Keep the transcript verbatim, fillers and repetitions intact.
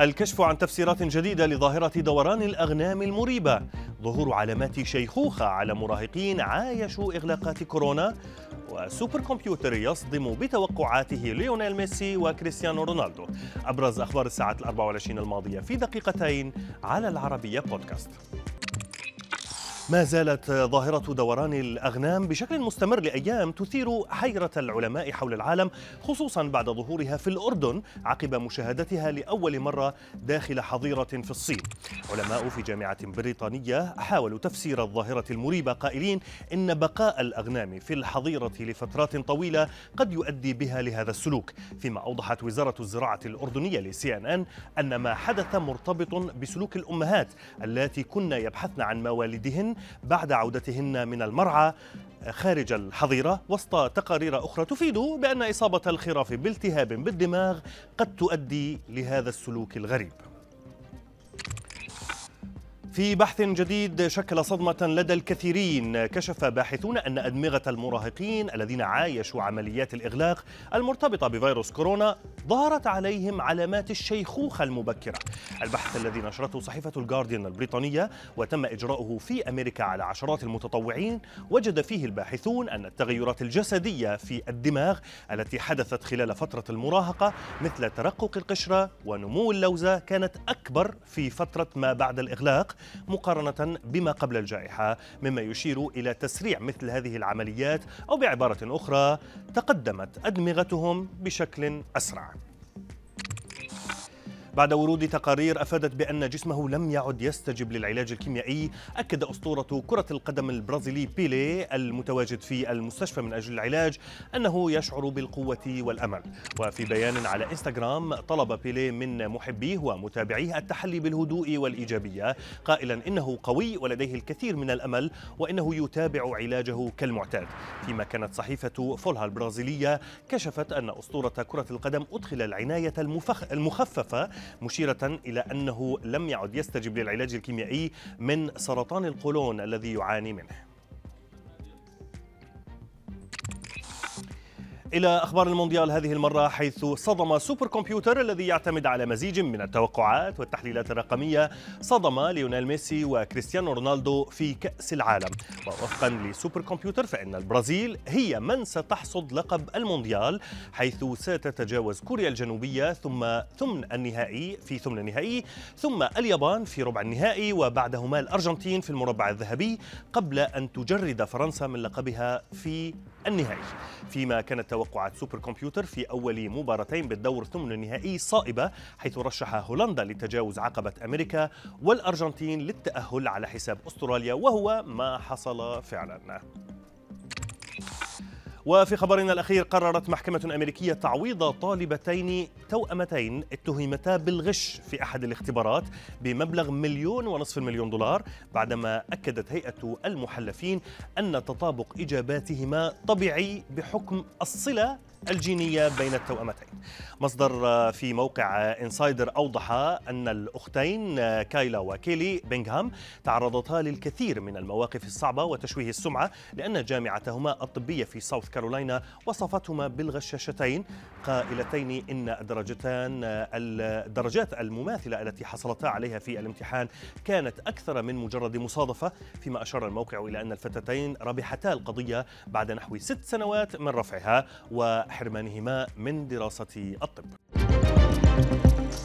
الكشف عن تفسيرات جديدة لظاهرة دوران الأغنام المريبة، ظهور علامات شيخوخة على مراهقين عايشوا إغلاقات كورونا، وسوبر كمبيوتر يصدم بتوقعاته ليونيل ميسي وكريستيانو رونالدو. أبرز أخبار الساعة الأربع والعشرين الماضية في دقيقتين على العربية بودكاست. ما زالت ظاهرة دوران الأغنام بشكل مستمر لأيام تثير حيرة العلماء حول العالم، خصوصا بعد ظهورها في الأردن عقب مشاهدتها لأول مرة داخل حظيرة في الصين. علماء في جامعة بريطانية حاولوا تفسير الظاهرة المريبة قائلين إن بقاء الأغنام في الحظيرة لفترات طويلة قد يؤدي بها لهذا السلوك، فيما أوضحت وزارة الزراعة الأردنية لسي إن إن أن ما حدث مرتبط بسلوك الأمهات التي كن يبحثن عن موالدهن بعد عودتهن من المرعى خارج الحظيرة، وسط تقارير أخرى تفيد بأن إصابة الخراف بالتهاب بالدماغ قد تؤدي لهذا السلوك الغريب. في بحث جديد شكل صدمة لدى الكثيرين، كشف باحثون أن أدمغة المراهقين الذين عايشوا عمليات الإغلاق المرتبطة بفيروس كورونا ظهرت عليهم علامات الشيخوخة المبكرة. البحث الذي نشرته صحيفة الجارديان البريطانية وتم إجراؤه في أمريكا على عشرات المتطوعين، وجد فيه الباحثون أن التغيرات الجسدية في الدماغ التي حدثت خلال فترة المراهقة مثل ترقق القشرة ونمو اللوزة كانت أكبر في فترة ما بعد الإغلاق مقارنة بما قبل الجائحة، مما يشير إلى تسريع مثل هذه العمليات، أو بعبارة أخرى تقدمت أدمغتهم بشكل أسرع. بعد ورود تقارير أفادت بأن جسمه لم يعد يستجب للعلاج الكيميائي، أكد أسطورة كرة القدم البرازيلي بيلي المتواجد في المستشفى من أجل العلاج أنه يشعر بالقوة والأمل. وفي بيان على إنستغرام طلب بيلي من محبيه ومتابعيه التحلي بالهدوء والإيجابية، قائلا إنه قوي ولديه الكثير من الأمل وإنه يتابع علاجه كالمعتاد. فيما كانت صحيفة فولها البرازيلية كشفت أن أسطورة كرة القدم أدخل العناية المفخ... المخففة، مشيرة إلى أنه لم يعد يستجب للعلاج الكيميائي من سرطان القولون الذي يعاني منه. إلى أخبار المونديال هذه المرة، حيث صدم سوبر كمبيوتر الذي يعتمد على مزيج من التوقعات والتحليلات الرقمية، صدم ليونيل ميسي وكريستيانو رونالدو في كأس العالم. ووفقا لسوبر كمبيوتر فإن البرازيل هي من ستحصد لقب المونديال، حيث ستتجاوز كوريا الجنوبية ثم ثمن النهائي في ثمن النهائي ثم اليابان في ربع النهائي، وبعدهما الأرجنتين في المربع الذهبي، قبل أن تجرد فرنسا من لقبها في النهائي. فيما كانت توقعات سوبر كمبيوتر في أول مباراتين بالدور ثمن النهائي صائبة، حيث رشح هولندا لتجاوز عقبة أمريكا والأرجنتين للتأهل على حساب أستراليا، وهو ما حصل فعلا. وفي خبرنا الأخير، قررت محكمة أمريكية تعويض طالبتين توأمتين اتهمتا بالغش في أحد الاختبارات بمبلغ مليون ونصف المليون دولار، بعدما أكدت هيئة المحلفين أن تطابق إجاباتهما طبيعي بحكم الصلة الجينية بين التوأمتين. مصدر في موقع إنسايدر أوضح أن الأختين كايلا وكيلي بينغهام تعرضتا للكثير من المواقف الصعبة وتشويه السمعة، لأن جامعتهما الطبية في ساوث كارولاينا وصفتهما بالغشاشتين، قائلتين إن الدرجتان الدرجات المماثلة التي حصلتا عليها في الامتحان كانت أكثر من مجرد مصادفة. فيما أشار الموقع إلى أن الفتاتين ربحتا القضية بعد نحو ست سنوات من رفعها و حرمانهما من دراسة الطب.